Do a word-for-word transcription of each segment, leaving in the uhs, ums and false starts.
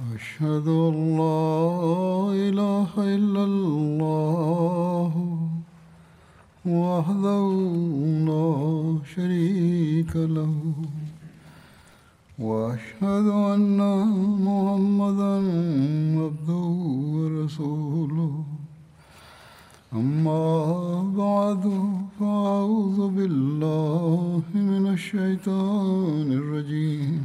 أشهد أن لا إله إلا الله وحده لا شريك له وأشهد أن محمدا عبده ورسوله أما بعد فأعوذ بالله من الشيطان الرجيم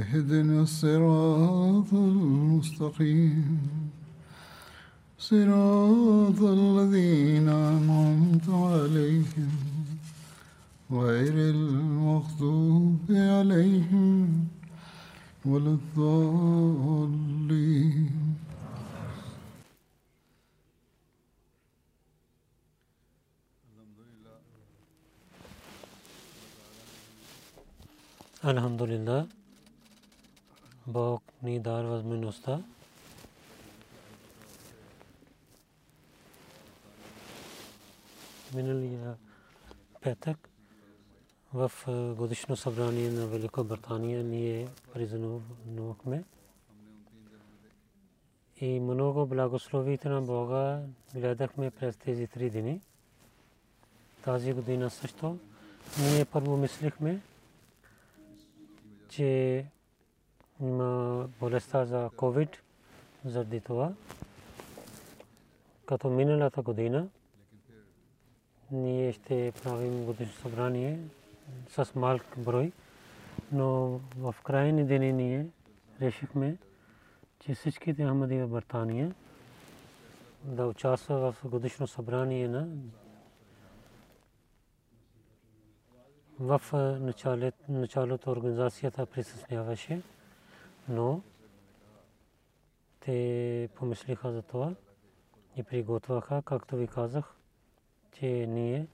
اهدنا الصراط المستقيم صراط الذين أنعمت عليهم غير المغضوب عليهم ولا الضالين. الحمد لله باقنی دار وزمین استا من الیا پیتک وف گودشنو صبرانی ولیکو برطانیہ نیے پریزنو نوک میں ای منوگو بلاگوسلووی تنا بوگا ولادت میں پرستی زیتری دینی تازی کو دینا سچتو نیے پر وہ مسلک میں چے има болестта за COVID, заради това. Като миналата година ние ще правим годишно събрание с малък брой, но в крайни дни ние решихме, че всичките ахмади в Британия да участват в годишно събрание на в началото организацията присъствяваше. Но те помислиха за това и приготвяха, както ви казах, че ние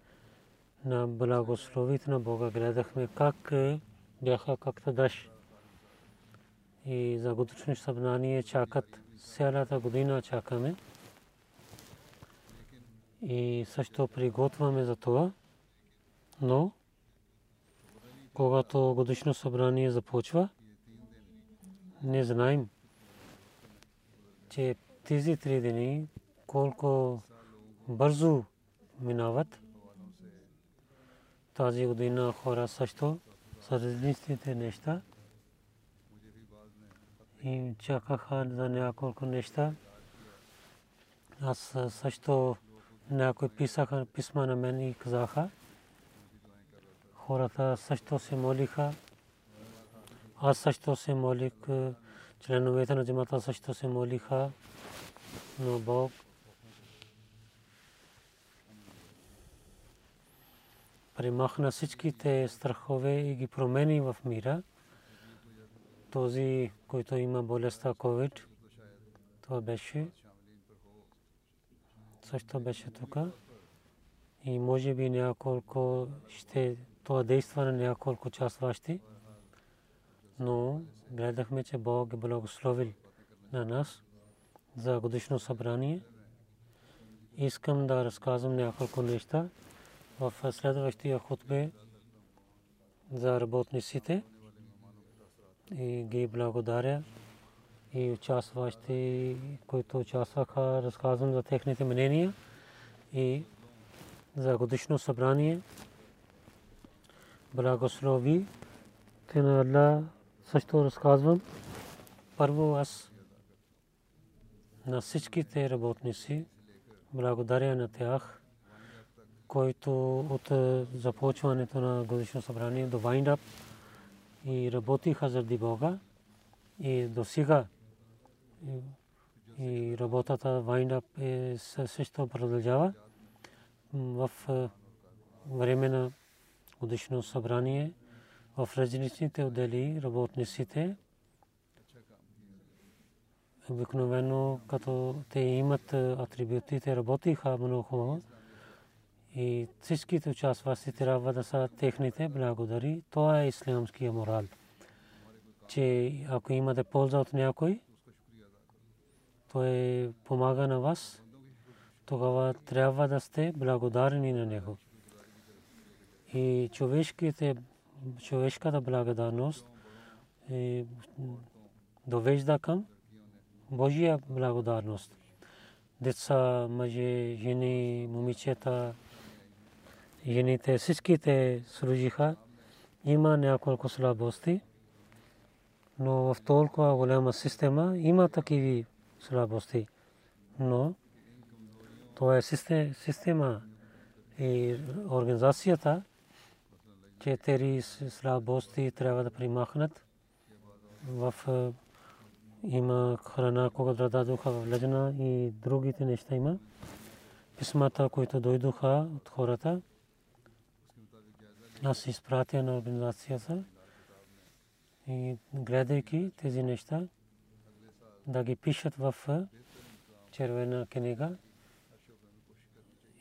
на благословите на Бога гледахме как бяха както дъжд. И за годишно събрание чакат, цялата година чакаме. И също приготвяме за това, но когато годишно събрание започва, не знаем, че тези три дни колко бързо минават. Тази година хора също са различните неща и чакаха за няколко неща. Аз също някои писаха писма на мен и казаха. Хората също се молиха. Аз също се молих, членовете на джамата също се молиха, но Бог премахна всичките страхове и ги промени в мира. Този, който има болестта COVID, това беше. Също беше тук. И може би няколко ще това действа на няколко участващи. Но гледахме, че Бог е благословил на нас за годишно събрание. Искам да разказвам няколко неща в следващия хутбе за работниците и ги благодаря и участващи, които участваха, разказвам за техните мнения и за годишно събрание. Благослови те на Аллах. Също разказвам. Първо аз на всичките работници благодаря на тях, които от започването на годишно събрание до вайндап и работиха заради Бога и до сега. И работата вайндап също продължава. В време на годишно събрание в различните отдели работниците обикновено като те имат атрибутите, работиха много хубаво. И всичките участващи трябва да са техните благодари. Това е ислямския морал, че ако имате полза от някой, той помага на вас, тогава трябва да сте благодарни на него. И човешката благодарност довежда към Божия благодарност. Деца, мъже, жени, момичета, жените, всичките служиха. Има няколко слабости, но в толкова голяма система има такива слабости. Но това е система и организацията, че тези слабости трябва да примахнат. В има храна, когато дадоха в лъжна и другите неща има. Писмата, които дойдоха от хората, нас изпратя на организацията и гледайки тези неща, да ги пишат в червена книга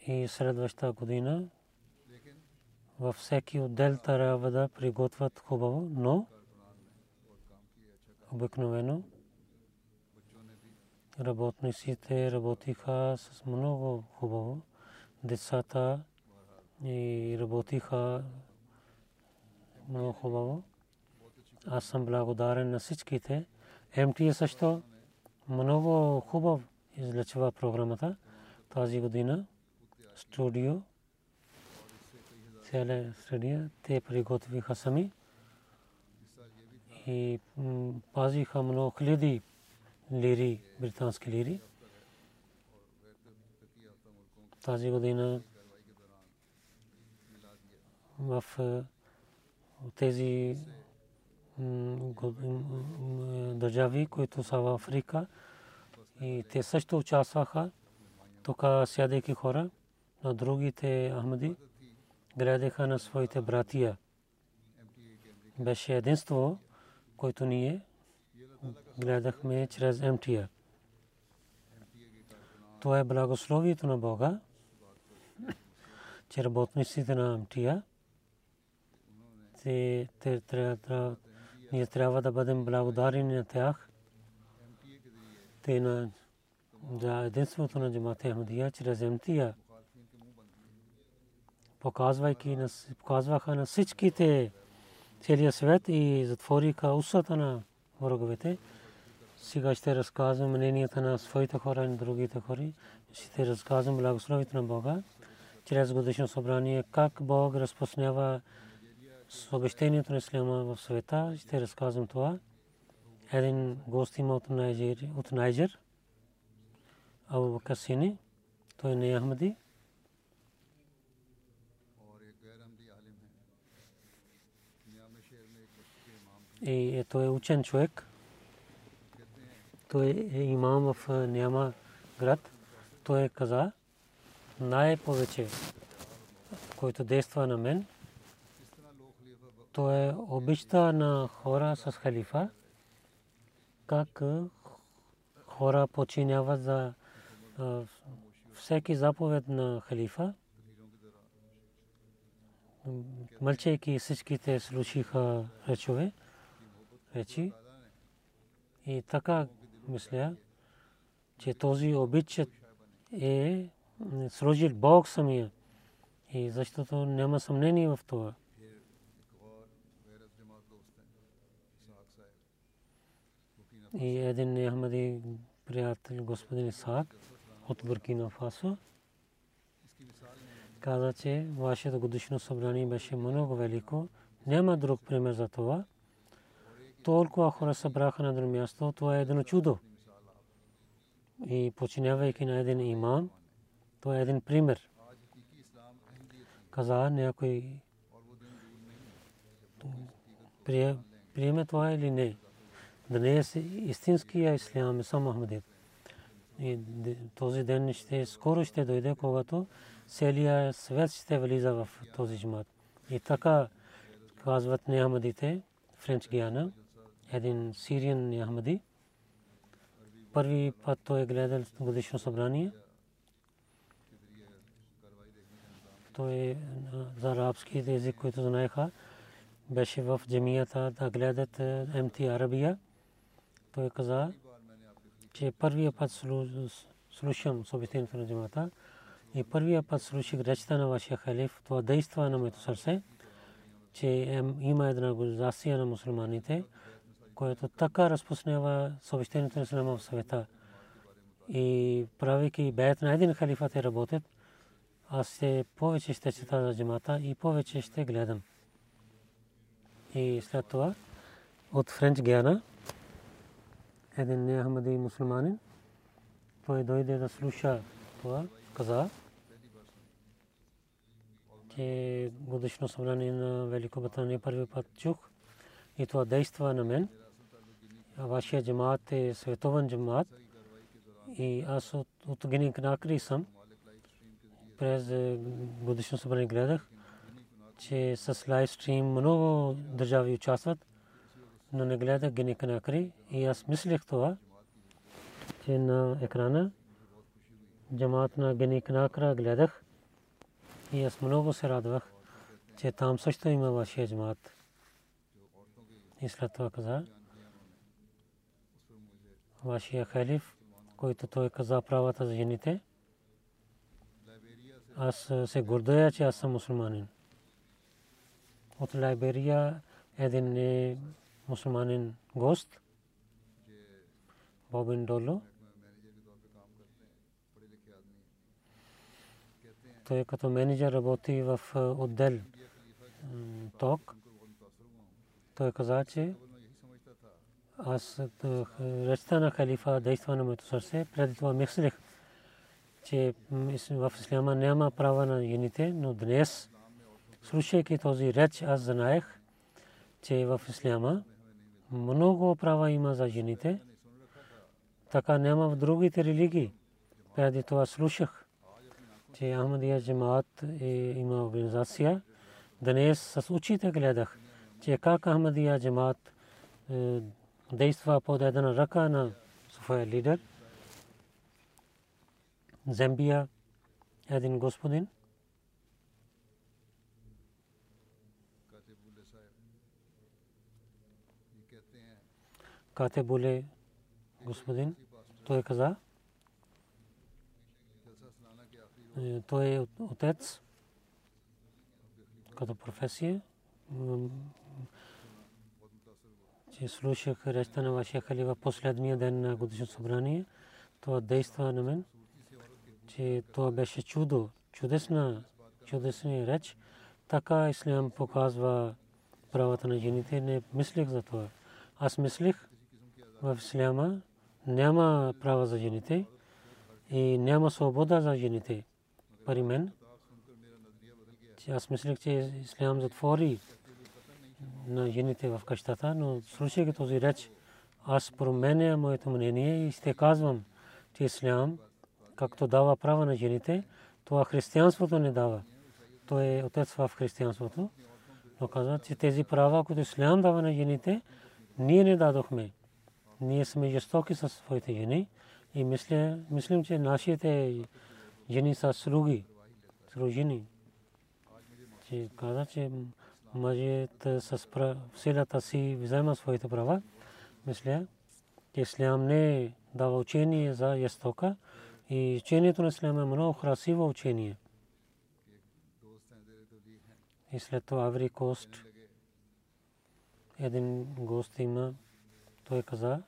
и следващата година във всеки отдел трябва да приготвят хубаво, но обикновено работниците работиха с много хубаво. Децата и работиха много хубаво. Аз съм благодарен на всичките. М Т Е също много хубаво излъчва програмата тази година. Студио, цяла студия, те приготвиха сами и пазиха много хиляди лири, британски лири. Тази година в тези държави, които са в Африка, и те също участваха. Тук сядайки хора, на другите ахмади гледаха на своите братия. Беше единство, което ние гледахме чрез М Т Е. Това е благословието на Бога, че работниците на М Т Е, ние трябва да бъдем благодарни на тях. Те на единството на джамата Ахмадия чрез М Т Е показваха на всичките целия свет и затвориха устата на враговете. Сега ще разказвам мненията на своите хора и на другите хора. Ще разказвам благословието на Бога чрез годишно събрание, как Бог разпространява съобщението на Ислама в света. Ще разказвам това. Един гост има от Найджер, Абу Бакър Сини. Той не е ахмади. И той е учен човек. Той е имам в Няма град. Той каза, най-повече, който действа на мен, той е обичта на хора с халифа, как хора подчиняват за всеки заповед на халифа. Мълчайки всичките слушаха речове. И така мисля, че този обичат е служил Бог самия. И защото няма съмнение в това. И един ахмади приятел, господин Исаак от Буркина Фасо, каза, че вашето годишно събрание беше много велико. Няма друг пример за това. Толкова хора събраха на едно място, това е едно чудо. И подчинявайки на един имам, това е един пример. Каза някой, приеме това или не. Днес истинския ислям е сам Ахмадид. И този ден скоро ще дойде, когато целият свет ще влиза в този джамат. И така казват неахмадите, Френч Гиана, един сириен ахмади, първи път той е гледал годишно събрание. Той за арабските език, които знаеха, беше в джамията да гледат Ем Ти Арабия. Той каза, че първия път слушам събитието на джамията и първия път слушах речта на вашия халиф. Това действа на моето сърце, че има една организация на мусулманите, която така разпуснява съобщението на Ислама в света. И правейки бейт на един халифа, те работят. Аз се повече ще чета за джамията и повече ще гледам. И след това от Френч Гиана един неахмади мусулманин, той дойде да слуша това, каза, че годишно събрание на Великобритания първи път чух и това действа на мен. Вашия джамаат е световен джамаат и аз от гинек накри съм. През годишно събрание гледах, че с лайвстрим много държави участват, но не гледах гинек накри и аз мислех това, че на екрана джамаат на гинек накра гледах. И аз много се радвах, че там също има вашия джамаат. И след това каза, вашия халиф, който той каза правата за жените. Аз се гордея, че аз съм мусулманин. От Либерия един е мусулманин гост, Бобин Доло. Той като менеджер работи в отдел ток. Той каза, че аз речта на халифа действа на моето сърце. Преди това мислех, че в Исляма няма права на жените, но днес, слушайки този реч, аз знаех, че в Исляма много права има за жените. Така няма в другите религии. Преди това слушах, че Ахмадия джамаат има организация. Днес с очите гледах, че как Ахмадия джамаат действа под една ръка на своя лидер. Замбия един господин, Катебуле господин, той каза, той е отец като професия. Че слушах речта на вашия халифа последния ден на годишно събрание. Това действа на мен, че това беше чудо, чудесна, чудесна реч. Така Ислям показва правата на жените. Не мислих за това. Аз мислих, в Исляма няма права за жените и няма свобода за жените. При мен, че аз мислех, че Ислям затвори на жените в къщата, но слушайки този реч, аз променя моето мнение и ще казвам, че Ислям, както дава права на жените, това християнството не дава. Той е отец в християнството, но казва, че тези права, които Ислям дава на жените, ние не дадохме. Ние сме жестоки със своите жени и мислим, че нашите жени са слуги, служини. Че каза, че мъжът с силата си взема своите права. Мисля, че Ислям не дава учение за жестока и учението на Ислям е много красиво учение. И след това Аври Кост, един гост има, той каза,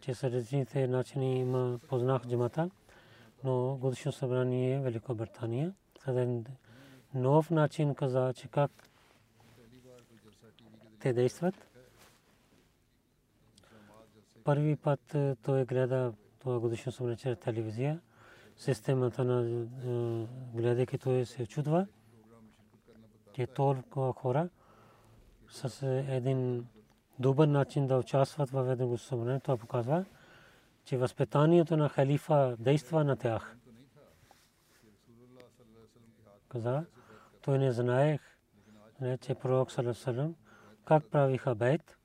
че с различните начини има познах джамата, но годишно събрание Великобритания. Съден нов начин каза, че как те действат. Първи път той гледа това годишно събрание чрез телевизия. Системата на гледайки той се чудва, че толкова хора с един добър начин да участват в едно събрание. Това показва, че възпитанието на халифа действа на тях. Каза, той не знаех, че пророк Салесалем как правиха бейт,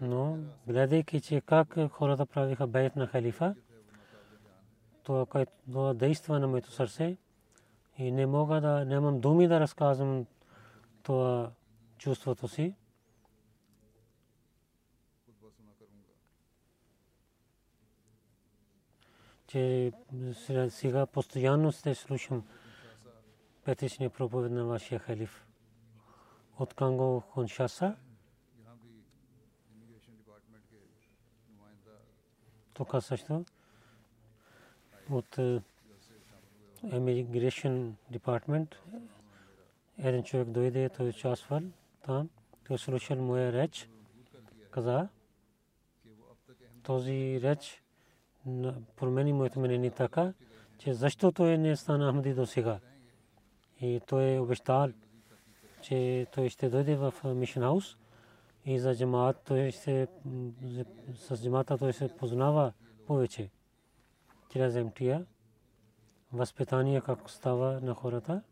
но гледайки, че как хората правиха бейт на халифа, това което действа на моето сърце и не мога да, нямам думи да разказвам това чувството си. Че сега постоянно сте слушам петичния проповед на вашия халиф от Канго Хуншаса. Тук също от Immigration Department един човек дойде, той участвал там, той слушал моя реч, каза този реч промени моето мнение така, че защо той не стана ахмади до сега. И той обещал, че той ще дойде в Mission House и за джамаат, той ще с джамаата той се познава повече. Чрез МТА възпитание как става на хората.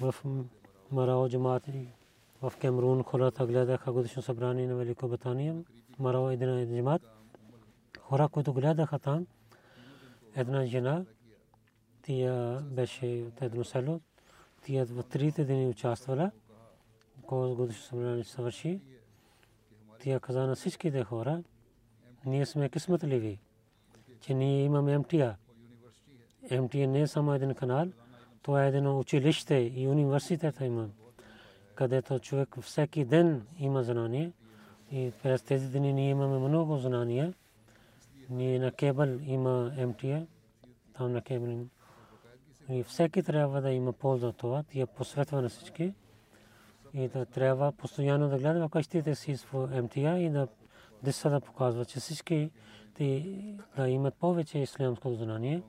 В Марао джамаат в Камерун хората гледаха годишно събрание на Великобритания. Марао една джамаат. Хора, които гледаха там, една жена, тя беше от едно село, тя в трите дни участвала, когато годишно събрание съвърши. Тя каза на всичките хора, ние сме късметливи, че ние имаме МТА. МТА не е само един канал, това е едно училище и университет има, където човек всеки ден има знание и през тези дни ние имаме много знания. Ние на кебъл има МТА, там на кебъл има. И всеки трябва да има полза от това, тя посветва на всички. И да трябва постоянно да гледаме къщите си в МТА и да деца да показва, че всички да имат повече ислямско знание.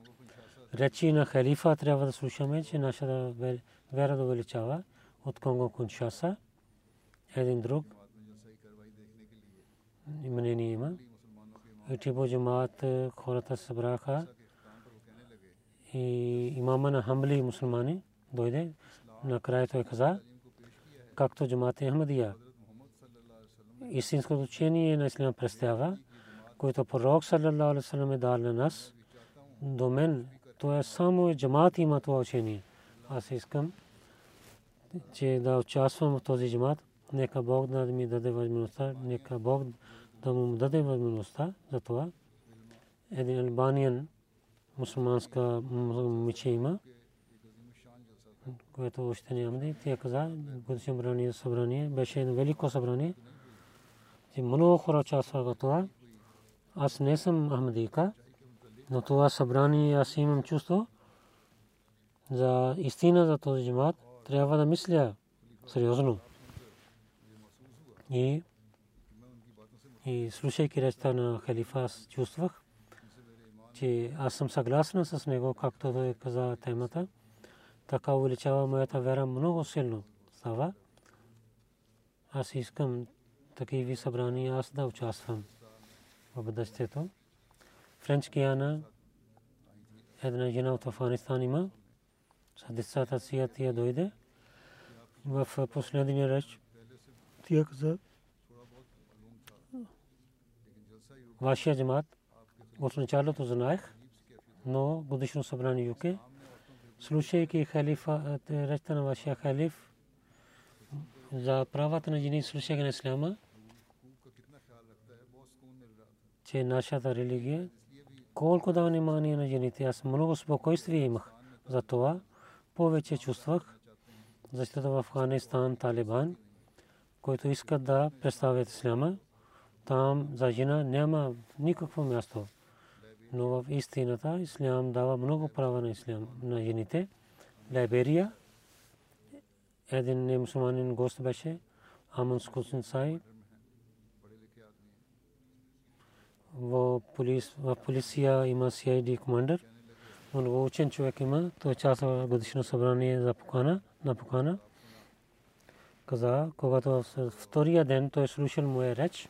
Речи на халифа трябва да слушаме, че нашата вера да увеличава от Конго Куншаса. Един друг мнение има. И типо джамаат хората събраха и имама на хамбли мусулмани дойде. Накрая той каза, както джамаат Ахмадия. Истинското учение на Ислама представа, което пророк саллалаху алейхи ва саллям е дал на нас, до мен то е само джамаат има това учение. Аз искам, че да участвам в този джамаат. Нека Бог да ми даде възможността, нека Бог да му даде възможността за това. Един албаниен мусулманска момиче има, което още нямаме. Тя каза, годишно събрание беше едно велико събрание. Много хора участваха в това. Аз не съм ахмадийка, но това събрание аз имам чувство за истина за този джамаат. Трябва да мисля сериозно. И, и слушайки речта на халифа, аз чувствах, че аз съм съгласна с него, както той каза темата. Така увеличава моята вера много силно става. Аз искам такива събрания аз да участвам в бъдещето. Френч Гиана, една жена от Афганистан има, с децата си тя дойде. В последния реч тя каза, вашия джамаат от началото знаех, но годишно събрание юке, слушайки халифа, речта на вашия халиф за правата на жени, слушайки на исляма, че нашата религия колко да внимание на жените. Аз много спокойствие имах за това, повече чувствах, защото в Афганистан талибан, който искат да представят исляма, там за жена няма никакво място. Но в истината ислям дава много права на ислям на жените. Либерия, един мусулманин гост беше, Аман Скусин Сай. В полиция има Си Ай Ди командър. Он го учен човек има, той участва в годишно събрание за покана, на покана. Каза, когато втория ден той слушал моя реч,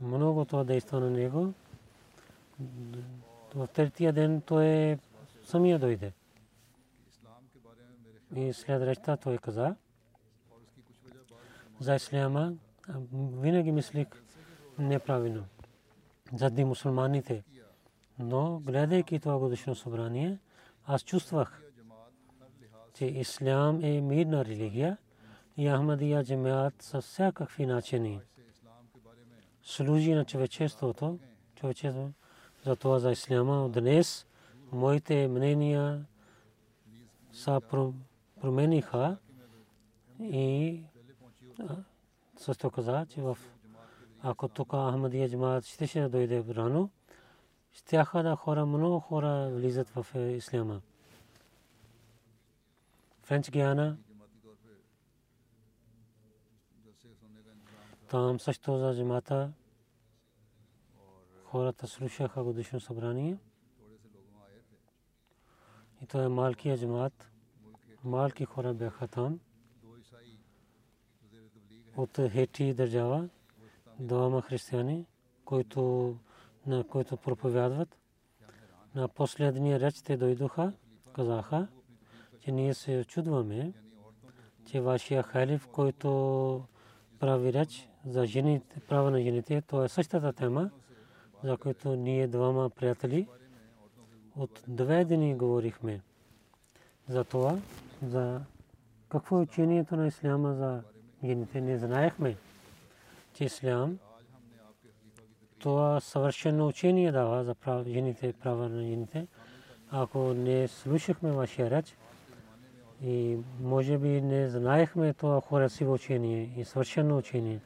много това действа на него. В третия ден той самия дойде. И след речта той каза за исляма, винаги мислих неправилно заради мусулманите. Но гледайки това годишно събрание, аз чувствах, че ислям е мирна религия и Ахмадия джамиат с всякакви начини служи на човечеството. Затова за исляма днес моите мнения са промениха и също каза, че ако тук Ахмадия джамиат щеше да дойде рано, щяха да хора, много хора влизат в исляма. Френч Гиана, там също за джамата хората слушаха годишно събрание. И то е малкия джамат. Малки хора бяха там. От Хети държава, двама християни, които на който проповядват. На последния реч те дойдоха, казаха, че ние се чудваме, че вашия халиф, който прави реч за жените, права на жените, то е същата тема, за която ние двама приятели от две дни говорихме. За това, за какво е учението на исляма за жените, не знаехме, че ислям това съвършено учение дава за жените, права на жените. Ако не слушахме вашия реч и може би не знаехме това хора-сиво учение и съвършено учение.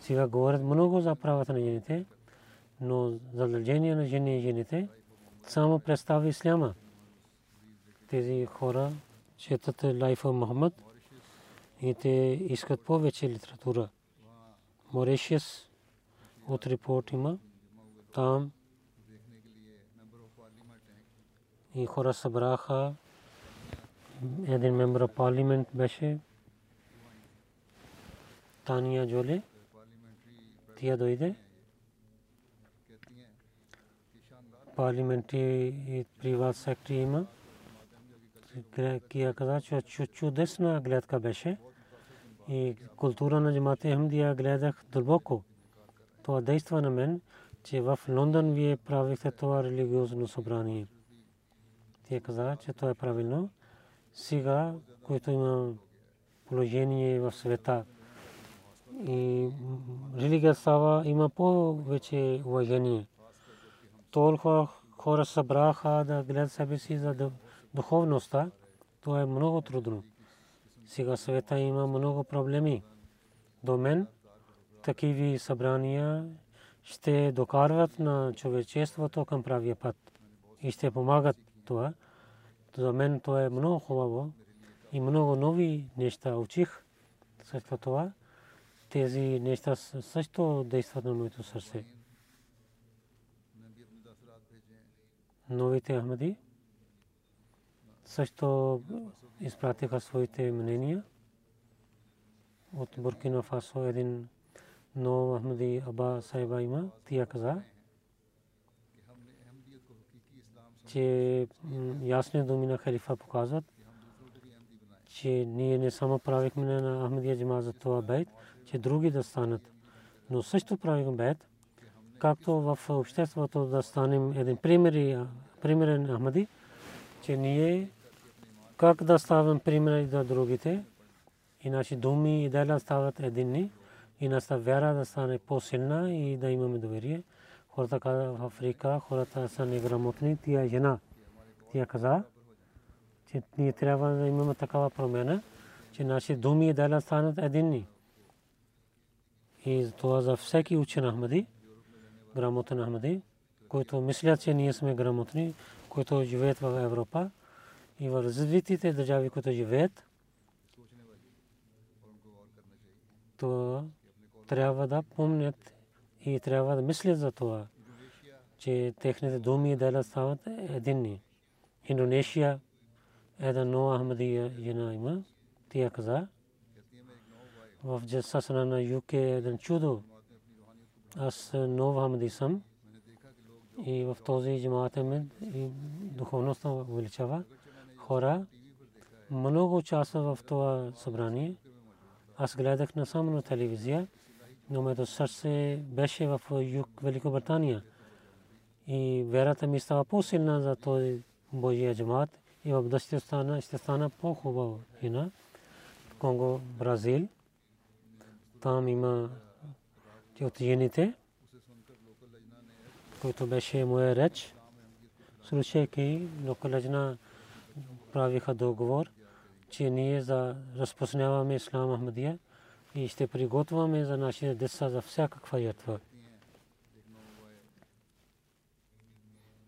Сега говорят много за правата на жените, но задължение на жени и жените само представи исляма. Тези хора четат Лайфа Мохамед и те искат повече литература. Морешиас от репорт има там и хора събраха. Един мембър от парламент беше Тания Джоле. Тя дойде. Парламентари приват сектор има. Тя каза, че чудесна гледка беше и култура на джамат Ахмадия гледах дълбоко. Това действа на мен, че в Лондон вие правихте това религиозно събрание. Тя каза, че това е правилно. Сега, което има положение в света и религия става, има повече уважение. Толкова хора събраха да гледат себе си за духовността. Това е много трудно. Сега света има много проблеми. До мен такива събрания ще докарват на човечеството към правия път и ще помагат това. За мен това е много хубаво и много нови неща учих. Също това тези неща също действат на моето сърце. Новите ахмади също изпратиха своите мнения. От Буркина Фасо един нов ахмади Аба Сайба има. Тя каза, че ясни думи на халифа показват, че ние не само правихме на Ахмадия джамаат за това бейт, че други да станат. Но също правихме бейт, както в обществото да станем един примерен Ахмади, че ние как да ставим примери за другите, и наши думи и дела стават единни, и нашата вяра да стане по-силна и да имаме доверие. Хората каза в Африка, хората са неграмотни, тия жена. Тя каза, че ние трябва да имаме такава промяна, че наши думи и дела станат единни. И това за всеки учен ахмади, грамотен ахмади, които мислят, че ние сме грамотни, които живеят в Европа и в развитите държави, които живеят, то трябва да помнят и трябва да мислят за това, че техните думи и дела стават единни. Индонезия, една нова ахмадия жена има. Тя каза, в Джасасана на ЮК е едно чудо. Аз нова ахмади съм и в този джамаат духовността увеличава. Хора много участват в това събрание. Аз гледах на само на телевизия, но моето сърце беше в Юг Великобритания. И вярата ми става по-силна за този Божия джамаат. И в бъдеще ще стана по-хубава хина. Конго, Бразил. Там има от жените, които беше моя реч. Слушайки, локална правиха договор, че ние за разпространяваме ислам Ахмадия и ще приготвяме за нашите деца за всякаква ятва.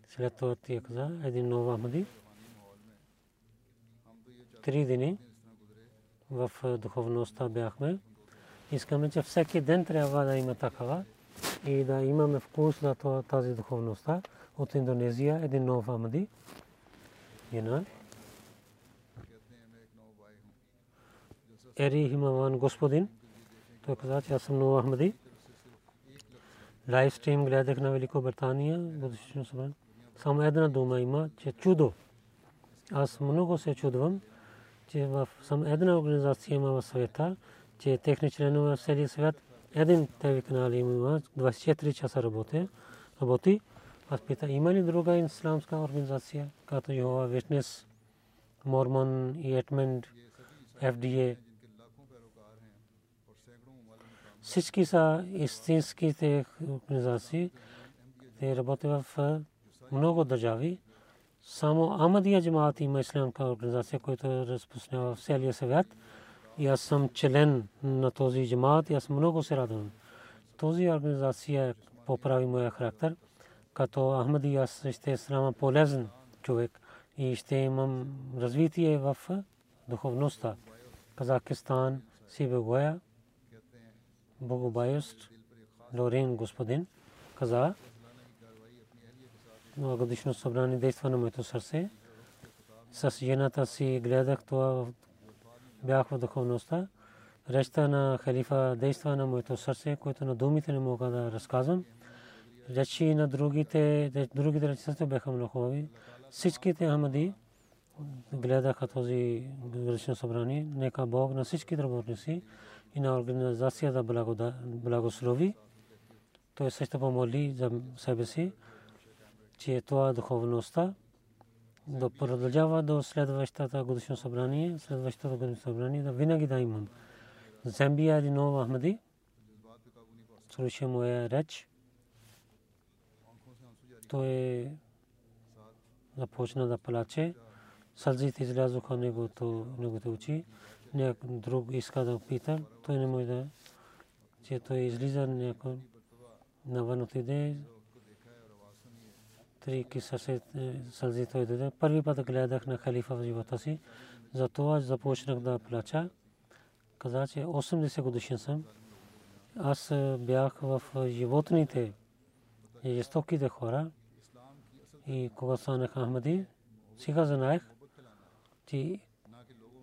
След това ти каза един нов Ахмади. Три дни в духовността бяхме. Искаме, че всеки ден трябва да има такава и да имаме вкус на тази духовността. От Индонезия един нов Ахмади. Ери Химаван господин. Той каза, че аз съм нов Ахмади. Лайв стрим гледах на Великобритания. Бъдещето събран. Само една дума има, че чудо. Аз много се чудвам, че в само една организация има в света, че техни членове в целия свят, един теви канал има, двайсет и четири часа работи. Аз питам, има ли друга исламска организация, като Jehovah's Witness, Mormon и Edmund, Ф Д А? Всички са истинските организации, те работят в много държави. Само Ахмадия джамаат има исламска организация, която разпространява в целия свят. И аз съм член на този джамаат и аз много се радвам. Този организация поправи моя характер. Като Ахмади аз ще съм полезен човек и ще имам развитие в духовността. Казахстан, Сибегоя, Богобайост, Лорин господин каза. Многодишно събрание действа на моето сърце. С жената си гледах това, бях в духовността. Речта на халифа действа на моето сърце, което на думите не мога да разказвам. Речи на другите, другите речи бяха много хубави. Всичките Ахмади гледаха този годишно събрание. Нека Бог на всичките работници и на организацията благослови. Той също помоли за себе си, че това духовността да продължава до следващата годишно събрание, следващото годишно събрание, да винаги да имам. Замбия един нов Ахмади, слуша моя реч. Той започна да плаче, сълзите излязоха неговите очи. Някой друг иска да пита, той не може да, че той излиза някой навън отиде. Три киса сълзи той даде. Първи път гледах на халифа в живота си, затова започнах да плача. Каза, че осемдесет годишен съм. Аз бях в животните и жестоките хора. И когато станах Ахмади, сега знаех, че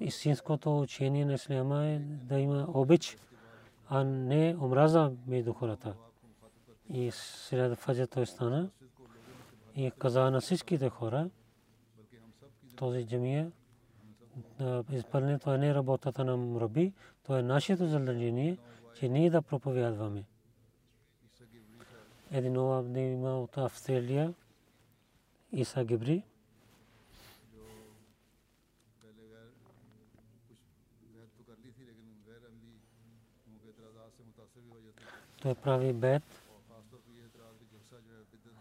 истинското учение на исляма е да има обич, а не омраза между хората. И след фаджа той стана и каза на всичките хора, този джамия, да изпълне, това не е работата на мурабби, това е нашето задължение, че ние да проповядваме. Един нов Ахмади има от Австралия, Иса Гибри. Той прави бед,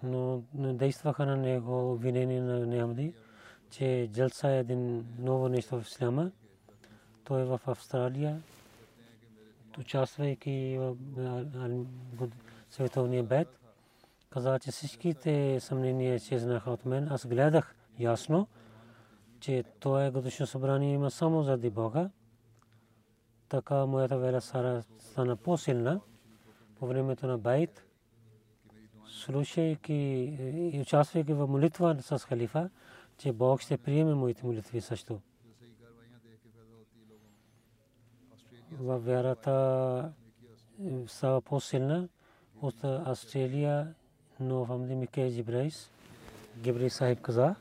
но действаха на него обвинение на Ахмади, че джалса е един ново нещо в исляма. Той в Австралия, участвайки в световния бед, каза, че всичките съмнения чезнаха от мен. Аз гледах ясно, че това е годишно събрание има само заради Бога. Така моята вера стана по-силна. По времето на байт, слушайки и участвайки в молитва с халифа, че Бог ще приеме моите молитви също. Във вярата става по-силна от Австралия. Но в Амди Микей Джибрейс, Гибри Сахиб каза,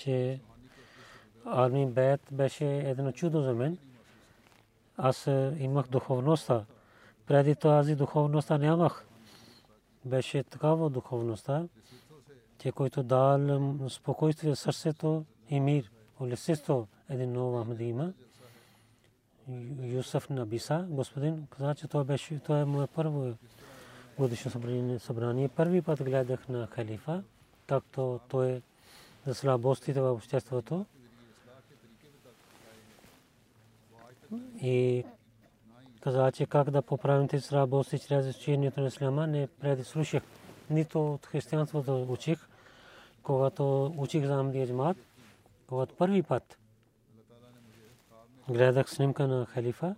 че Арми Бейт беше едно чудо за мен. Аз имах духовността. Преди тази духовността нямах. Беше такава духовността, че който дал спокойствие в сърцето и мир. Улесисто един нов Ахмед има. Юсуф Набиса, господин, каза, че това беше, това е мое първо годишно събрание. Първи път гледах на халифа, както той за слабостите в обществото. И каза, че как да поправим тези слабости чрез изучението на ислама, не предислушах. Нито от християнството учих, когато учих за Ахмадия джамаат, когато първи път гледах снимка на халифа,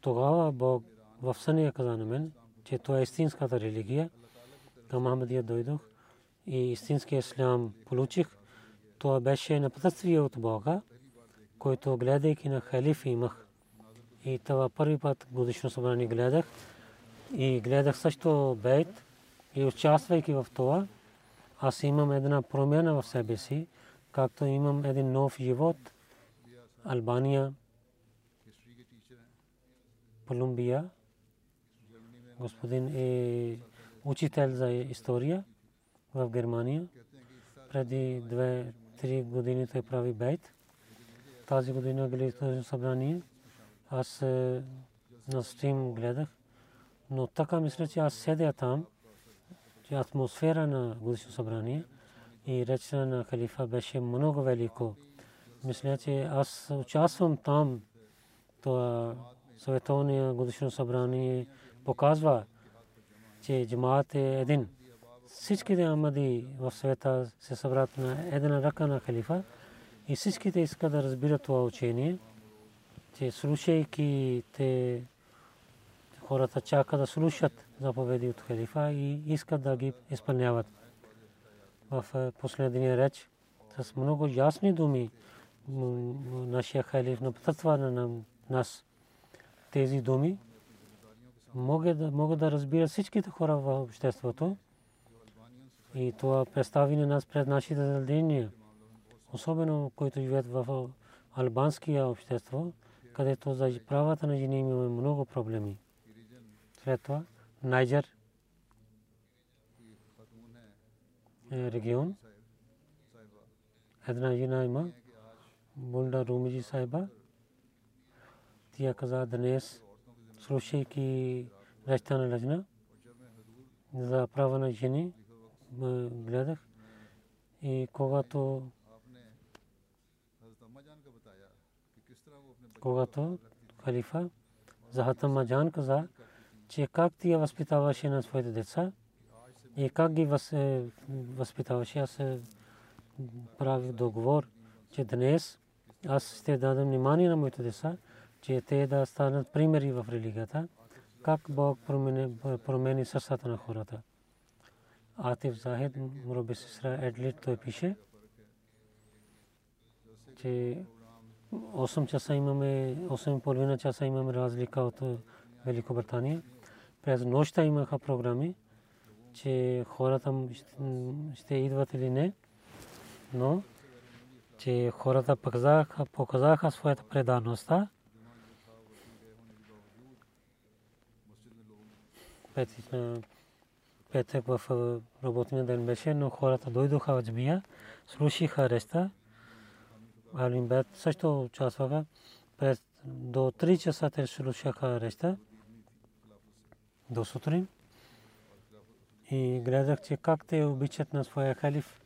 тогава Бог в съня каза на мен, че това е истинската религия. Към Ахмадия дойдох и истинския ислям получих. Това беше напътствие от Бога, който гледайки на халиф имах. И това първи път годишно събрание гледах. И гледах също бейт. И участвайки в това, аз имам една промяна в себе си, както имам един нов живот. Албания, Колумбия, господин е учител за история в Германия. Преди две-три години той прави бейт. Тази година гледах събрание. Аз на стрим гледах. Но така мисля, че аз седя там, че атмосфера на годишно събрание и речта на халифа беше много велико. Мисля, че аз участвам там. Това световния годишно събрание показва, че джамаат е един. Всичките ахмади в света се събрат на една ръка на халифа и всичките искат да разбират това учение, че слушайки те, хората чакат да слушат заповеди от халифа и искат да ги изпълняват. В последния реч с много ясни думи нашия халиф напътства на нас. Тези думи могат да разбират всичките хора в обществото и това представи на нас пред нашите задължения. Особено които живеят в албанския общество, където за правата на жени имаме много проблеми. След това Найджер регион. Една жена има, Бунда Румиджи Сайба. Тя каза днес, слушайки речта на лъжна за права на жени, гледах и когато когато халифа за Хатама Джан каза, че как тя възпитаваше на своите деца и как ги възпитаваше. Аз правих договор, че днес аз ще дадам внимание на моите деца, че те да станат примери в религията, как Бог промени, промени сърцата на хората. Атиф Захид, мроби сестра Едлит, той пише, че осем часа имаме, осем и половина часа имаме разлика от Великобритания. През нощта имаха програми, че хората ще идват или не, но че хората показаха, показаха своята преданността. Петък в работния ден беше, но хората дойдоха в джамия, слушаха речта. Алим Бет също участваха. До три часа те слушаха речта до сутрин. И гледах, че как те обичат на своя халиф.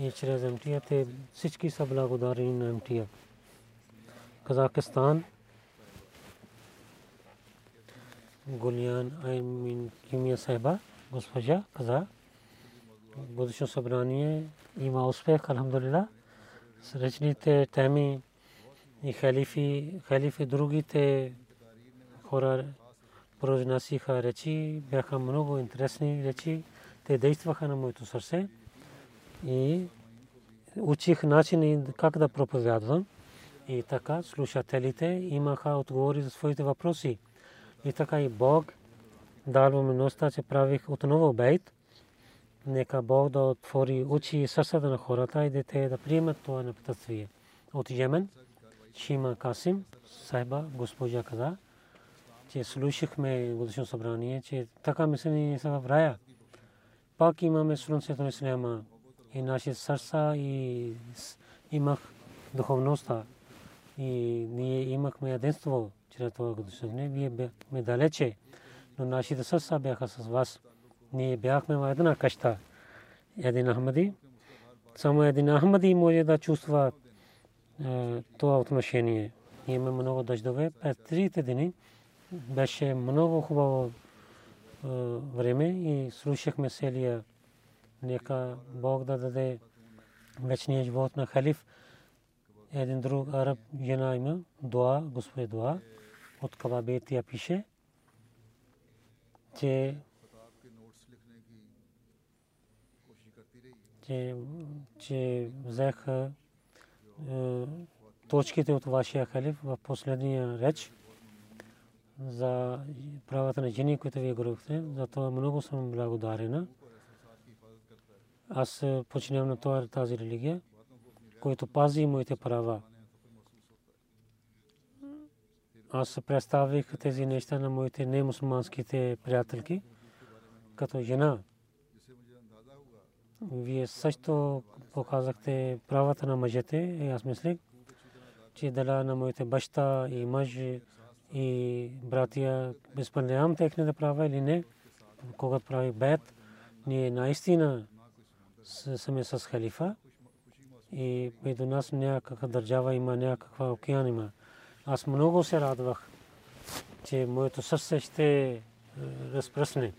И чрез М Т А те всички са благодарни на М Т А. Казахстан, Гулиан Аймин Кимия Сайба, госпожа каза, годишно събрание има успех, алхамдулилла. С речните теми и халифи, халифи другите хора произнасяха речи, бяха много интересни речи, те действаха на моето сърце. И учих начин как да проповядвам. И така слушателите имаха отговори за своите въпроси. И така и Бог дал възможността, че правих отново бейт Нека Бог да отвори очи и сърцата на хората и дете да приемат това напътствие. От Йемен, Шима Касим, Сайба, госпожа каза, че слушахме годишно събрание, че така мислени са в рая. Пак имаме слънцето на Исляма и нашите сърца и имах духовността. И ние имахме единство чрез това годишно. Вие бяхме далече, но нашите сърца бяха с вас. Ние бяхме в една къща. Един Ахмади, само един Ахмади може да чувства това отношение. Имаме много дъждове. През трите дни беше много хубаво време и слушахме селия. Нека Бог да даде вечния живот на халиф. Един друг араб жена има, Дуа, Господи Дуа, от Кавабе тя пише, че че взех точките от вашия халиф в последния реч за правата на жени, които вие говорихте. За това много съм благодарена. Аз починам на това тази религия, който пази моите права. Аз представих тези неща на моите немусулманските приятелки като жена. Вие също показахте правата на мъжете и аз мислех, че дала на моите баща и мъж и братия безпълнявам техните права или не. Когато прави бед, ние наистина сме с халифа и между нас някаква държава има, някаква океан има. Аз много се радвах, че моето сърце ще разпръсне.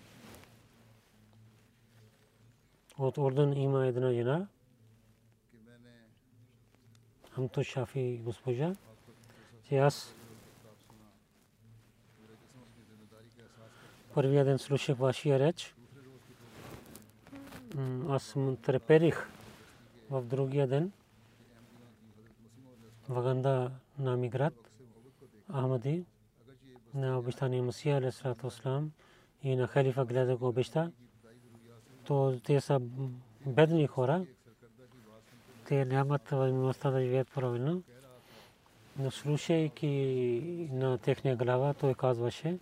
От Орден има една жена, Амто Шафи госпожа, че аз първия ден слушах вашия реч. Аз треперих в другия ден. Ваганда Намиград, Ахмади, на обещание Масия, алейхи салату ва салам, и на халифа гледах обеща. То те са бедни хора. Те нямат възможността да живеят правилно. Но слушайки на техния глава, той казваше,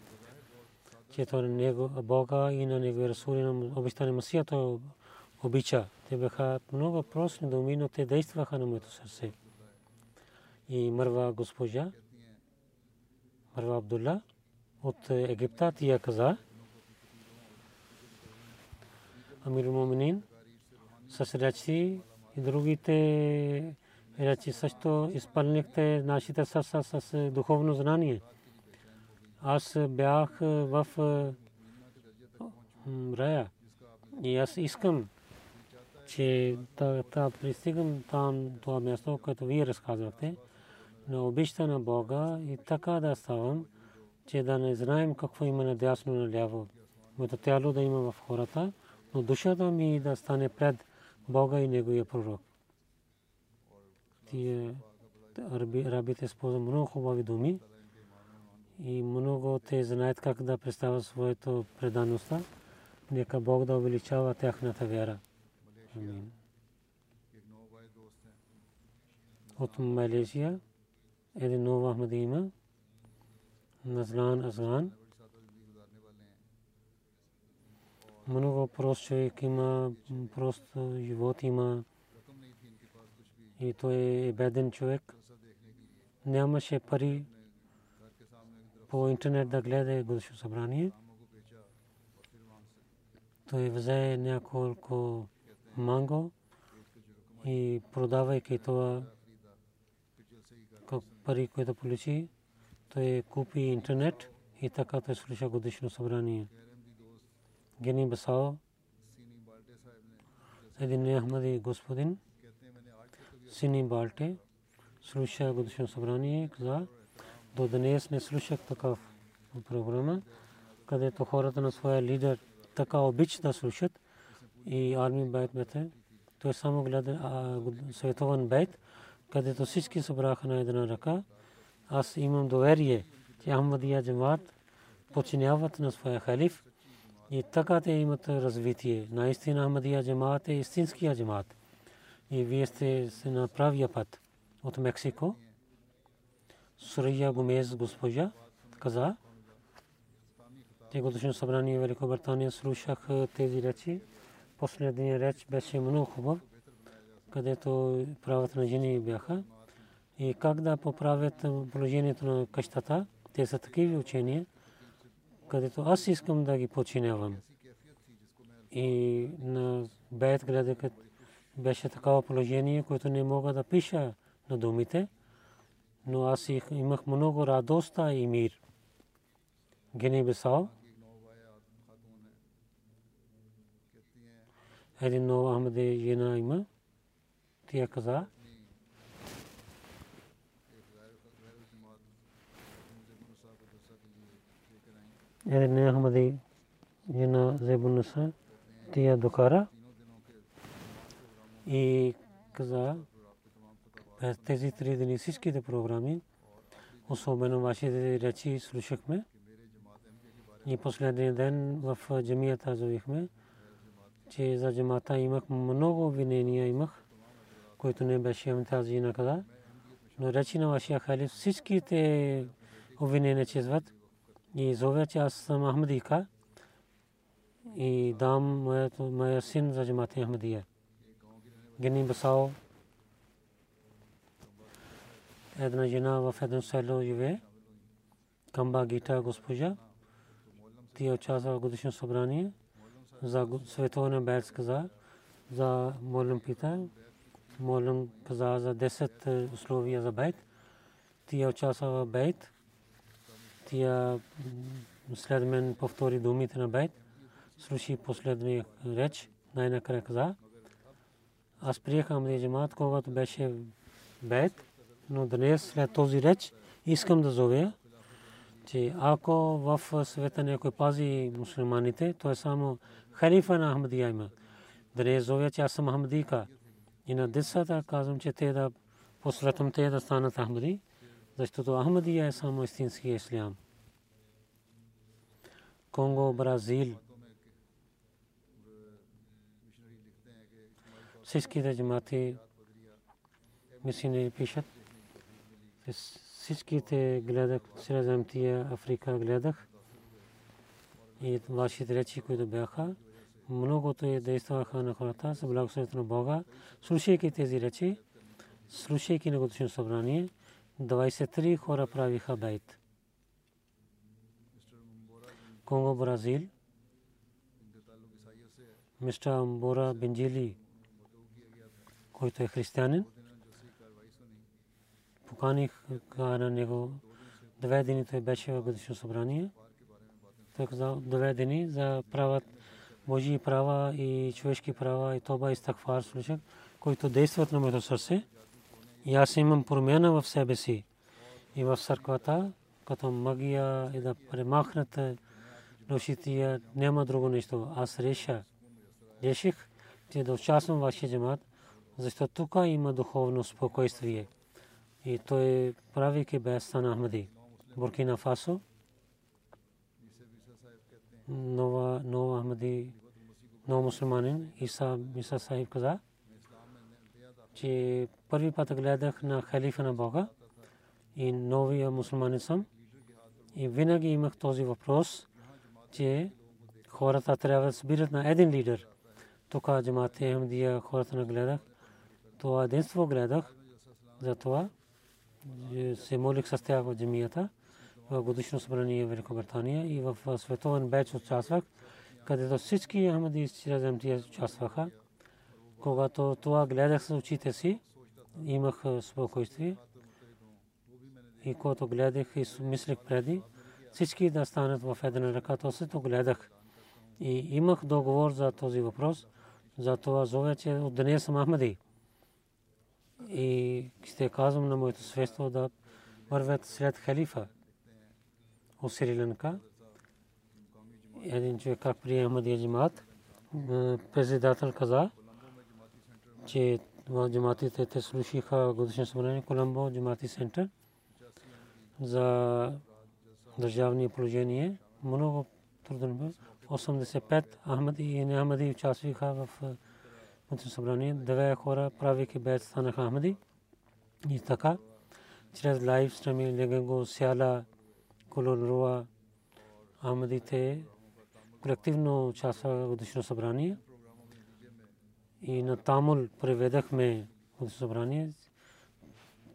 че той Бога и на Неговия Расул и на обещания Масия той обича. Те бяха много просни думи, но те действаха на моето сърце. И мърва госпожа, мърва Абдулла от Египта, тя каза, Амир Моминин, с речи и другите речи също изпълнихте нашите сърца с духовно знание. Аз бях в рая и аз искам, че да пристигам там, това място, което вие разказвате, но обичта на Бога и така да ставам, че да не знаем какво има надясно и наляво. Моето тяло да има в хората, но душата ми да стане пред Бога и Неговия пророк. Тие рабите използват много хубави думи и много те знаят как да представят своето преданост. Нека Бог да увеличава тяхната вяра. Амин. От Малайзия един нов Ахмади има, Назлан Азлан. Много прост човек има, прост живот има и той е беден човек. Нямаше пари по интернет да гледа годишно събрание. Той взе няколко манго и продавайки това пари, които получи, той купи интернет и така той слуша годишно събрание. Гени Басао, един Ахмади господин, Сини Балте, слуша годишно събрание, каза, до днес не слушах такава програма, където хората на своя лидер така обичат да слушат и армия байт бете. Той само гледа световен байт, където всички събраха на една ръка. Аз имам доверие, че Ахмадия джамаат подчиняват на своя халиф. И така те имат развитие. Наистина Ахмадия джамаат е истинския джамаат. И вие сте на правия път. От Мексико Сурия Гомез госпожа каза, те годишно събрание в Великобритания слушах тези речи. Последния реч беше много хубав, където правата на жени бяха. И как да поправят положението на къщата, те са такива учения, където аз искам да ги подчинявам. И на бед гледах беше такава положение, което не мога да пиша на думите, но аз имах много радост и мир. Гинебесао. Един нова Ахмаде жена има. Тя каза, един Ахмаде жена Зебунаса, тя докара и каза, през тези три дни всичките програми, особено вашите речи слушахме. И последния ден в джамията завихме, че за джамата имах много винения имах, които не беше им тази наказа. Но речи на вашия халиф всичките обвинения чезват и зове, че аз съм Ахмадийка и дам моя син за джамата Ахмадия. Гини Басао. Една жена в едно село живее, Камба Гита госпожа. Тя участва в годишно събрание за световна бедс каза, за молим пита, молим каза за десет условия за бед. Тя участва в бед. Тя след мен повтори думите на бед. Слуши последния реч, най-накрая каза, аз приехам на джамаат, когато беше бед. Но днес след този реч искам да зовя, че ако в света някой пази мусулманите, то е само халифа на Ахмадия има. Днес зовя, че аз съм Ахмадийка. И на децата казвам, че те да посретам те да станат Ахмади, защото Ахмадия е само истинския ислям. Конго, Бразил. Всичките джамати мисини пишат. Всичките гледах, Средиземтия Африка гледах и вашите речи, които бяха. Многото и действаха на хората за благословението на Бога. Слушайки тези речи, слушайки на годишно събрание, двайсет и три хора правиха бейт. Конго, Бразил. Мистер Амбора Бенджили, който е християнин. Поканих на него две дни, той беше в годишно събрание. Той каза две дни за права, Божии права и човешки права и тоба и стагфар слушах, които действат на моето сърце. И аз имам промяна в себе си и в църквата, като магия и да премахнат лошития, няма друго нещо. Аз реша, реших, че да участвам в вашия джамат, защото тук има духовно спокойствие. И той правейки беста на Ахмади. Буркина Фасо. Нова, нова Ахмади, нова мусульманин. Иса Миса Сахиб каза, че първи път гледах на халифа на Бога и новия мусульманин съм. И винаги имах този въпрос, че хората трябва да събират на един лидер. Тук джамаат Ахмадия хората не гледах. Това единство гледах. Затова се молих с тях в джамията, в годишно събрание в Великобритания и в световен беч участвах, където всички ахмади Средиземтия участваха. Когато това гледах с очите си, имах спокойствие. И когато гледах и мислех преди, всички да станат в една ръка, то също гледах. И имах договор за този въпрос, затова зове, че от днес съм ахмади. И ще казвам на моето средство да вървят след халифа от Сри-Ланка. Един човек как при Ахмадия джамаат, председател каза, че джаматите те слушаха годишно събрание Колумбо джамати център за държавни положения. Много трудно осемдесет и пет Ахмади и Неахмади участваха в Мътно събрание. Две хора, правейки бед, станаха Ахмади. И така, чрез лайв стрими Леганго, Сяла, Колонруа, Ахмадите колективно участваха в годишно събрание. И на тамул преведахме Мътно събрание.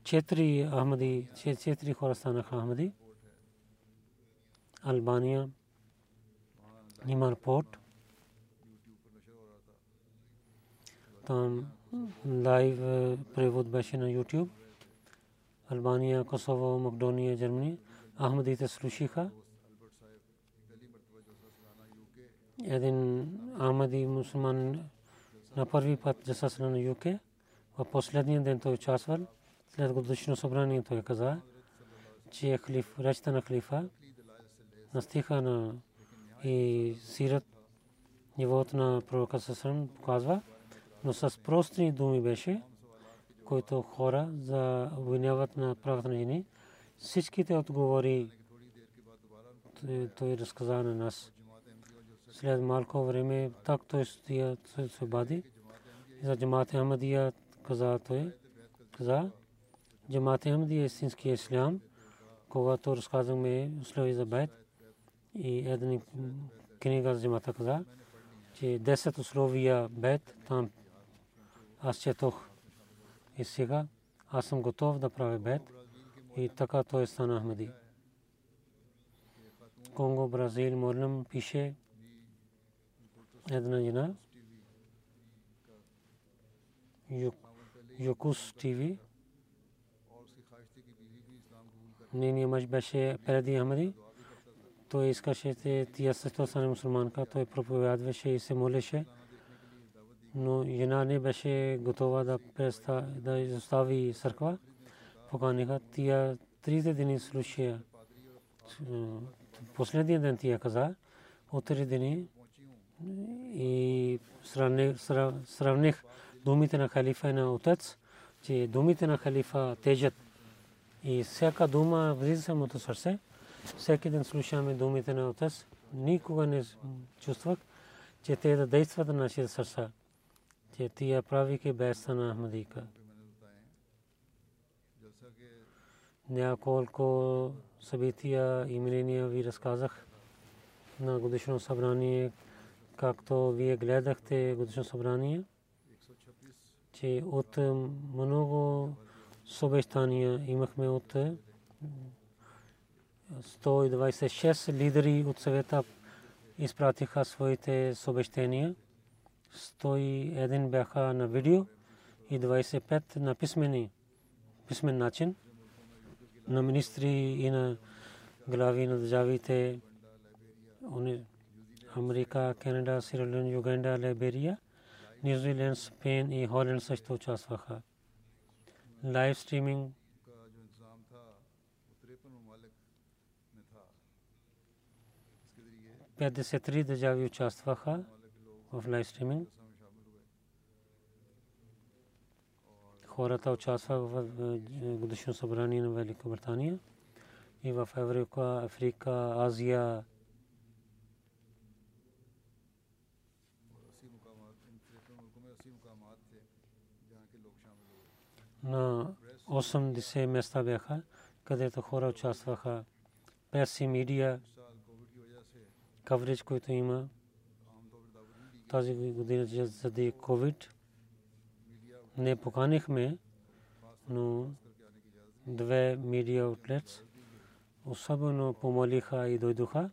Четири Ахмади, четири хора станаха Ахмади. Албания, Нимар порт. Там лайв превод беше на YouTube. Албания, Косово, Македония, Германия. Ахмадите слушаха. Един Ахмади мусулман на първи път засасля на ю ке. В последния ден той участвал. След годишно събрание той каза, че речта на халифа настиха на и сират нивото на пророка Сасърм показва, но с простни думи беше, които хора за обвиняват на правата на жени. Всичките отговори той разказа на нас. След малко време так той стоя се обади за джамаат Ахмадия, каза той, каза джамаат Ахмадия истинския ислям, когато разказваме условия за бед. И една книга за джамата каза, че десет условия бед, там аз четох и сега аз съм готов да правя бед. И така той стана Ахмади. Конго, Бразил, Морнам пише една жена. Юкус ТВ. Нейния мъж беше преди Ахмади. Той искаше тия също стане мусулманка, той проповядваше и се молеше, но жена не беше готова да преста да изостави църква. Поканиха тия тридесет дни слушая. Последния ден тия каза, от три дни и сравних думите на халифа и на отец, че думите на халифа тежат и всяка дума влиза в моето сърце. Всеки ден слушаме думите на отец. Никога не чувствах, че те да действат на нашите сърца. Че тия правейки бедства на Ахмадика. Няколко събития и мнения ви разказах на годишно събрание, както вие гледахте годишно събрание, че от много събещания имахме от сто двадесет и шест лидери от съвета изпратиха своите съобщения. сто и едно бяха на видео и двадесет и пет на писмени, писмен начин на министри и на глави на държавите Америка, Канада, Сиера Леон, Юганда, Либерия, Ню Зиланд, Спейн и Холанд също участваха. Лайв стриминг петдесет и три държави участваха в лайв стриминг. Хората участваха в годишно събрание на Великобритания и в Европа, Африка, Азия. На осемдесет места бяха, където хора участваха. Преси, медиа, кавридж, който има тази година заради COVID. Не поканихме, но две медиа аутлетс особено помолиха и дойдоха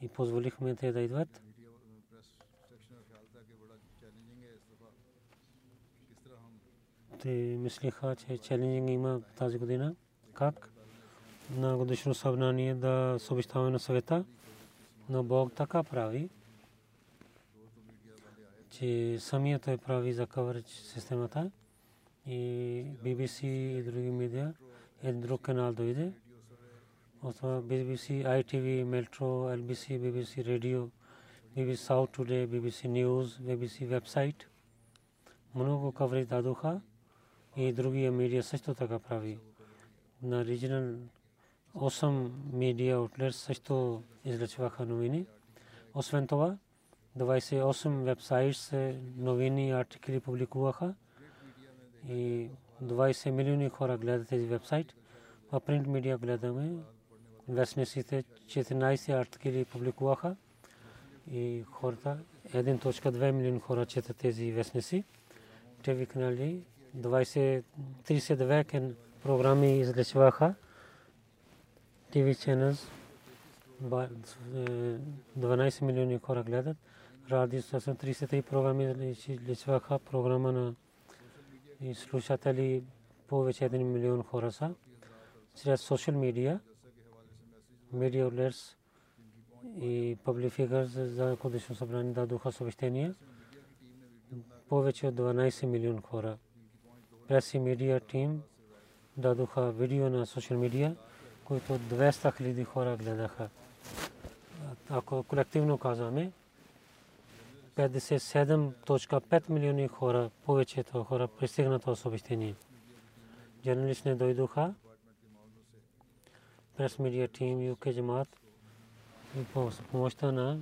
и позволихме те да идват. Те мислиха, че челенджинг има тази година. Как на годишно събрание да съобщаваме на съвета? Но Бог така прави, че самия той прави за кавърдж системата и би би си и други медиа. Един друг канал дойде. Освен би би си, ай ти ви, Metro, ел би си, би би си Radio, би би си South Today, би би си News, би би си Website. Много кавърдж дадоха и другия медиа също така прави. На регионал осем медиа аутлетс също излъчваха новини. Освен това, двайсет и осем вебсайт се новини артикли публикуваха и двайсет милиони хора гледат тези вебсайт. А принт медиа гледаме, вестниците четиринайсет артикли публикуваха и хората едно цяло две милиона хора четат тези вестници. Те викнали двайсет трийсет и две програми излъчваха. ТВ channels дванайсет милиони хора гледат. Радио стациони трийсет и три програми излъчваха. Програма на слушатели повече един милион хора са. Чрез социал медиа, медиа outlets и public figures за Кодишно събрание дадоха съобщения. Повече от дванайсет милиона хора. Прес и медиа тим дадоха видео на социал медиа, които двеста хиляди хора гледаха. Ако колективно казваме, петдесет и седем цяло пет милиона хора, повечето хора пристигнаха съобщение. Журналисти не дойдоха. Прес медиа тим ю кей Jamaat и помощта на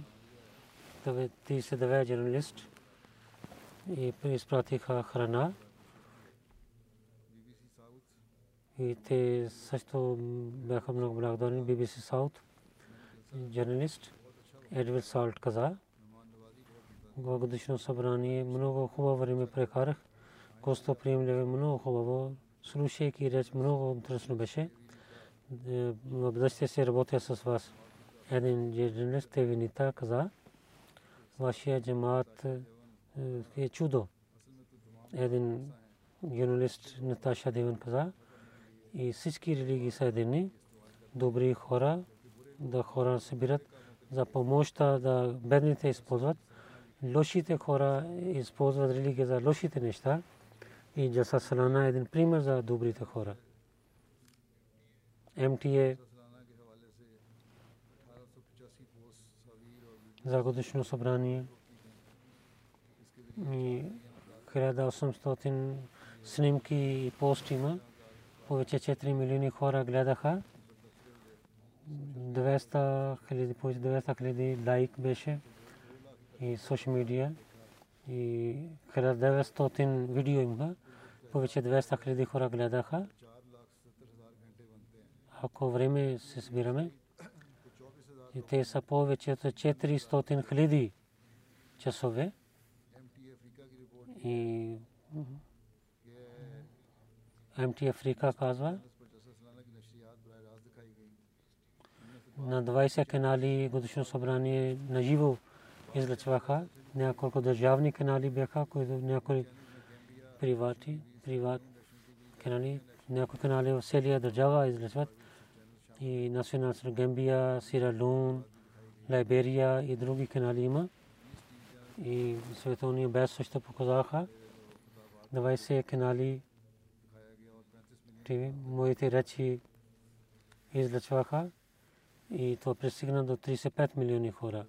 трийсет и две журналисти и изпратиха храна. И те също бяха много благодарни. би би си South журналист Едвард Салт каза: Годишно събрание много хубаво време прекарах. Гостоприемливо, много хубаво. Слушайки реч, много интересно беше. В бъдеще се работя с вас. Един журналист Тевинита каза: Вашия Джамаат е чудо. Един журналист Наташа Деван каза: и всички религии са едини, добри хора, да хора събират за помощта, да бедните използват. Лошите хора използват религия за лошите неща и Джаса Салана е един пример за добрите хора. ем ти е за годишно събрание и хиляда и осемстотин снимки и пости има. Повече четири милиона хора гледаха. двеста хиляди, повече двеста хиляди лайк беше и социал медиа. И хиляда и деветстотин видео има. Повече двеста хиляди хора гледаха. Ако време се събираме, те са повече от четиристотин хиляди часове. И ем ти Африка казва на двайсет канали годишно събрание на живо излъчваха. Няколко държавни канали бяха, които някои приватни, приват канали, някои канали в целия държава излъчват и национални на Гамбия, Сиралун, Либерия и други канали има. И световния без също показаха двайсет канали. Моите речи излъчваха и това пристигна до трийсет и пет милиона хора.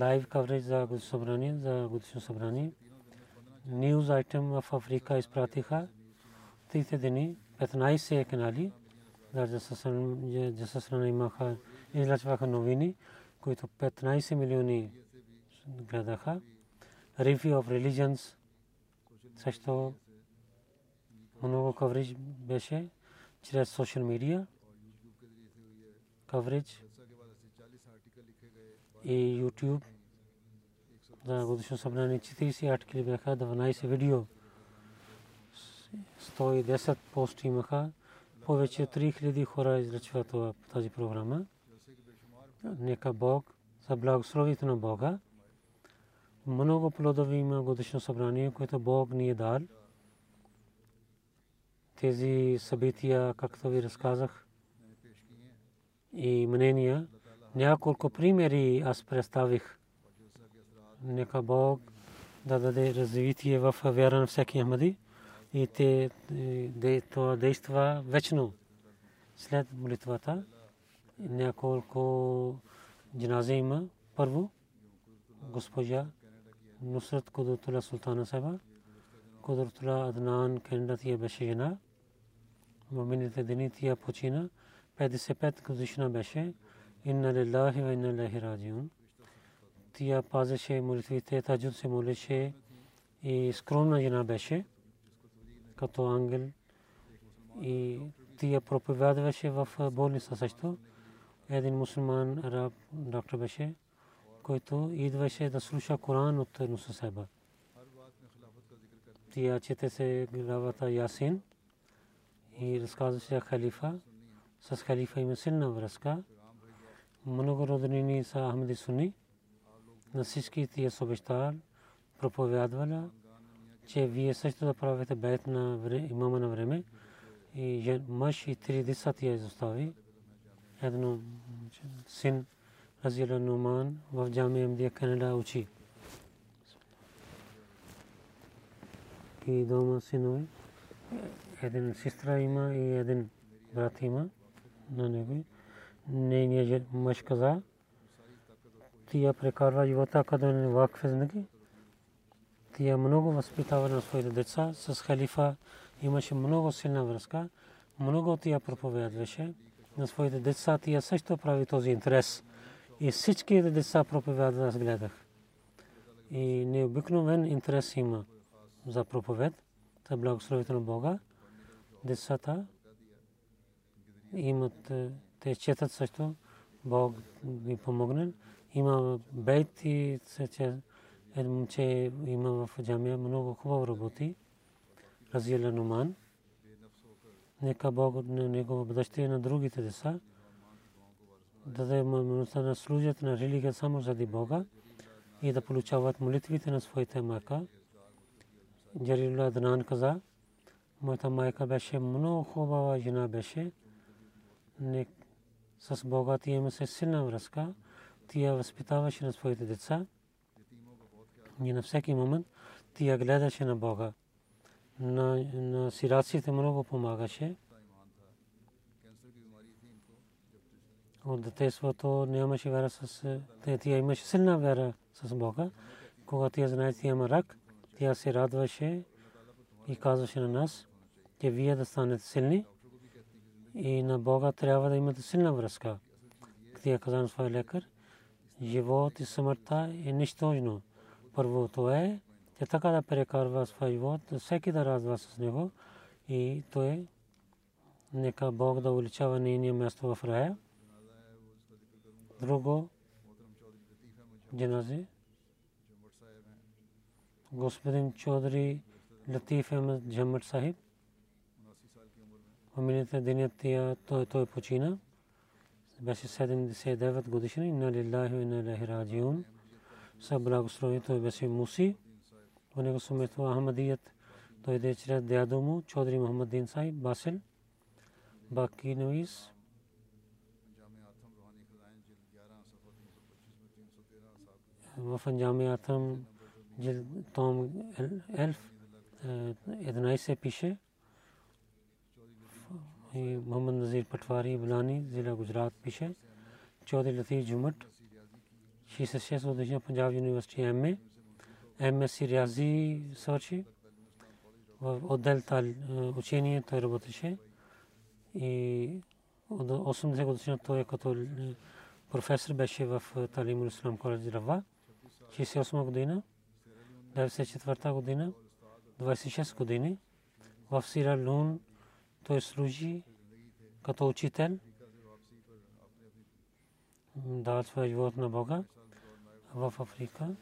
Лайв кавридж за годишно събрание. Нюз айтем в Африка изпратиха трите дни, петнайсет канали. Джаса Салана имаха излъчваха новини, които петнайсет милиона гледаха. Review of Religions също много кавридж беше чрез социал медиа кавридж и YouTube за годишно събрание четирийсет артикли бяха, дванайсет видео, сто и десет пости имаха, повече три хиляди хора излъчваха тази програма. Нека Бог за благословите на Бога. Много плодови има годишно събрание, което Бог ни е дал. Тези събития, както ви разказах, и мнения, няколко примери аз представих. Нека Бог да даде развитие в вяра на всеки ахмади и те това действа вечно. След молитвата няколко джинази има. Първо, госпожа Нусрат Кудуртулла Султана Саба, Кудуртулла Аднан Кенда тия беше жена. Момините дни тия почина. петдесет и пет годишна беше. Инна лиллахи ва инна илайхи раджиун. Тя пазеше молитвите, таджуд се молеше и скромна жена беше, като ангел. И тя проповядваше в болница също. Един мусулман араб доктор беше, който идваше да слуша Коран от Нуса Сайба. Тя четеше главата Ясин и разказваше халифа. С халифа има силна връзка. Много роднини са ахмади суни. На всички тия съобщар проповядвала, че вие също да правите бейт на имама на време. И мъж и тридесет я изостави. Едно син Разила Номан в Джамия Мдия Канада учи. И двама синове. Един сестра има и един брат има на него. Нейният мъж каза, тя прекарва живота като невакъф зиндаги. Тя много възпитава на своите деца. С халифа имаше много силна връзка. Много тя проповядваше на своите деца. Тя също прави този интерес. И всичките деца проповядват, аз гледах. И необикновен интерес има за проповед. За благословието на Бога. Децата имат, те четат също. Бог ми помогнал. Има бейт и едно момче има в джамия, много хубаво работи. Разила Номан. Нека Бог на него бъдеще на другите деца. Да даде възможността на служат на религия само заради Бога и да получават молитвите на своите майка. Джарилла Аднан каза, моята майка беше много хубава жена беше. С Бога тя имаше силна връзка. Тя възпитаваше на своите деца. И на всеки момент тя гледаше на Бога. На, на сираците много помагаше. От детеството нямаше вера с... Тя имаше силна вера с Бога. Когато тя знае, тя има рак, тя се радваше и казваше на нас, че вие да станете силни и на Бога трябва да имате силна връзка. Тя каза на своя лекар, живот и смъртта е нищожно. Първо това е, че така да прекарва своя живот, всеки да радва с него и то е, нека Бог да увеличава нейния място в рая. Друго, джанази, господин Чодри Латиф Ахмед Джамат Сахиб, в миналите денят той почина, беше седемдесет и девет годишен, инна лиллахи ва инна илайхи раджиун. Са благослови, той беше муси, в него сумето Ахмадият, той иде чрез дядо му, Чодри Мохаммаддин Сахиб, Басил, Баки Навис. В джамиатам том единайсет пише и Мохаммад Назир Патвари Блани, зила Гуджрат пише, Чодри Латиф Джумат, шейсет и шест годишна, Панджаб Юниверсити М Е, М Ес Риази свърши, в отдел учение той работеше и от осемдесет годишна той като професор беше в Талимул Ислам коледж Рава. шейсет и осма година, деветдесет и четвърта година, двайсет и шест години. В Сира Лун той служи като учител. Дал своя живот на Бога в Африка.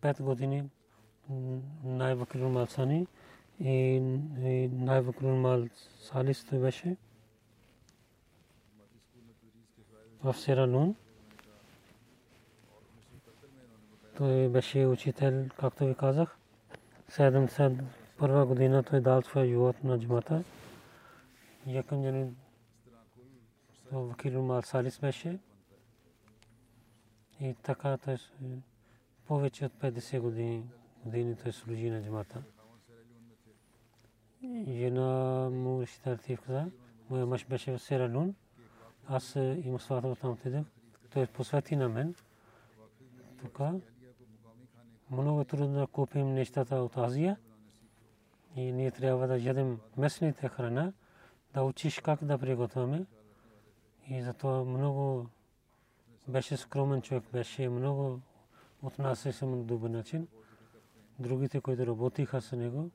пет години най-вакрун мал сани и най-вакрун мал салис той беше. В Сира Лун той беше учител, както ви казах. седемдесет и първа година той дал своя живот на джамата. Якъм джани Вакил Умар Салис беше. И така той повече от петдесет години, години той служи на джамата. Жена му Рашид Латиф каза, моя мъж беше в Сира Лун. Аз и мусвата там отидох. Той посвети на мен. Тук много трудно да купим нещата от Азия и ние трябва да ядем местните храна, да учиш как да приготвяме. И затова много беше скромен човек, беше много отнасяше му добър начин. Другите, които работиха с него,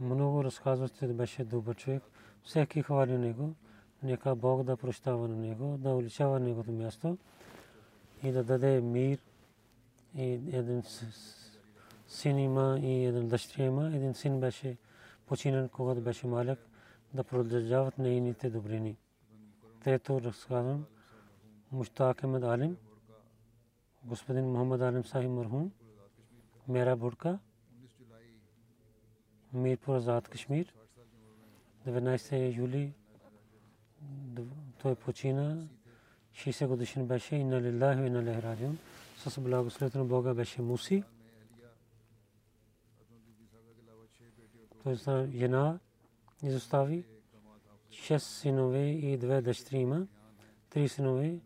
много разказващи, беше добър човек. Всеки хвали него. Нека Бог да прощава на него, да увеличава неговото място и да даде мир. И един син има и един дъщеря има. Един син беше починен, когато беше малък, да продължават нейните добрини. Трето разказвам Муштак Ахмед Алим, господин Мохамед Алим Сахиб мархум, Мера Бурка, Мирпур Азад Кашмир. деветнайсети юли той почина, шейсет годишен беше. Инна лиллахи ва инна илайхи раджиун. С благословението на Бога беше Муси. Той жена изостави, шест синове и две дъщери има. Три синове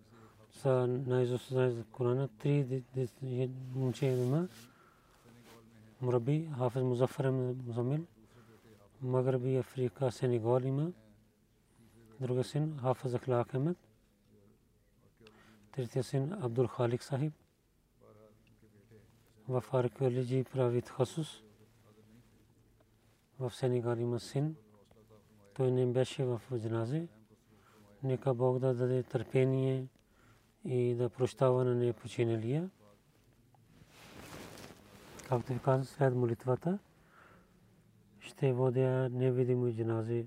са най-изоставени за Корана, три момче има. Мураби, Хафиз Музафар Музамил, Магреби, Африка, Сенегал има. Другия син Хафиз Ахлак Ахмед. Третия син Абдул Халик Сахиб. В археология прави тхасус. В Сенегал има син. Той не беше в джаназе. Нека Бог да даде търпение и да прощава на непочиналия. Както ви казах, след молитвата ще водя невидими джанази.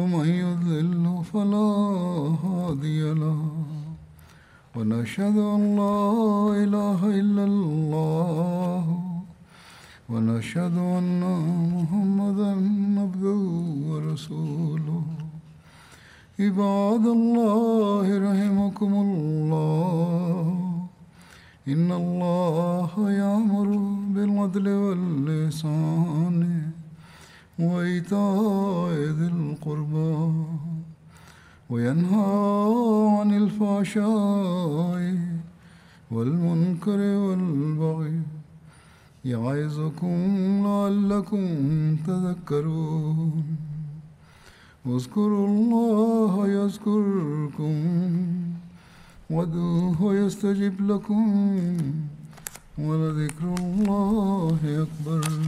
ومن يضلله فلا هادي له ونشهد أن لا إله إلا الله ونشهد أن محمدا عبده ورسوله عباد الله رحمكم الله إن الله يأمر بالعدل والإحسان وإيتاء ذي القربى وينهى عن الفحشاء والمنكر والبغي يعظكم لعلكم تذكرون اذكروا الله يذكركم وادعوه يستجب لكم ولذكر الله أكبر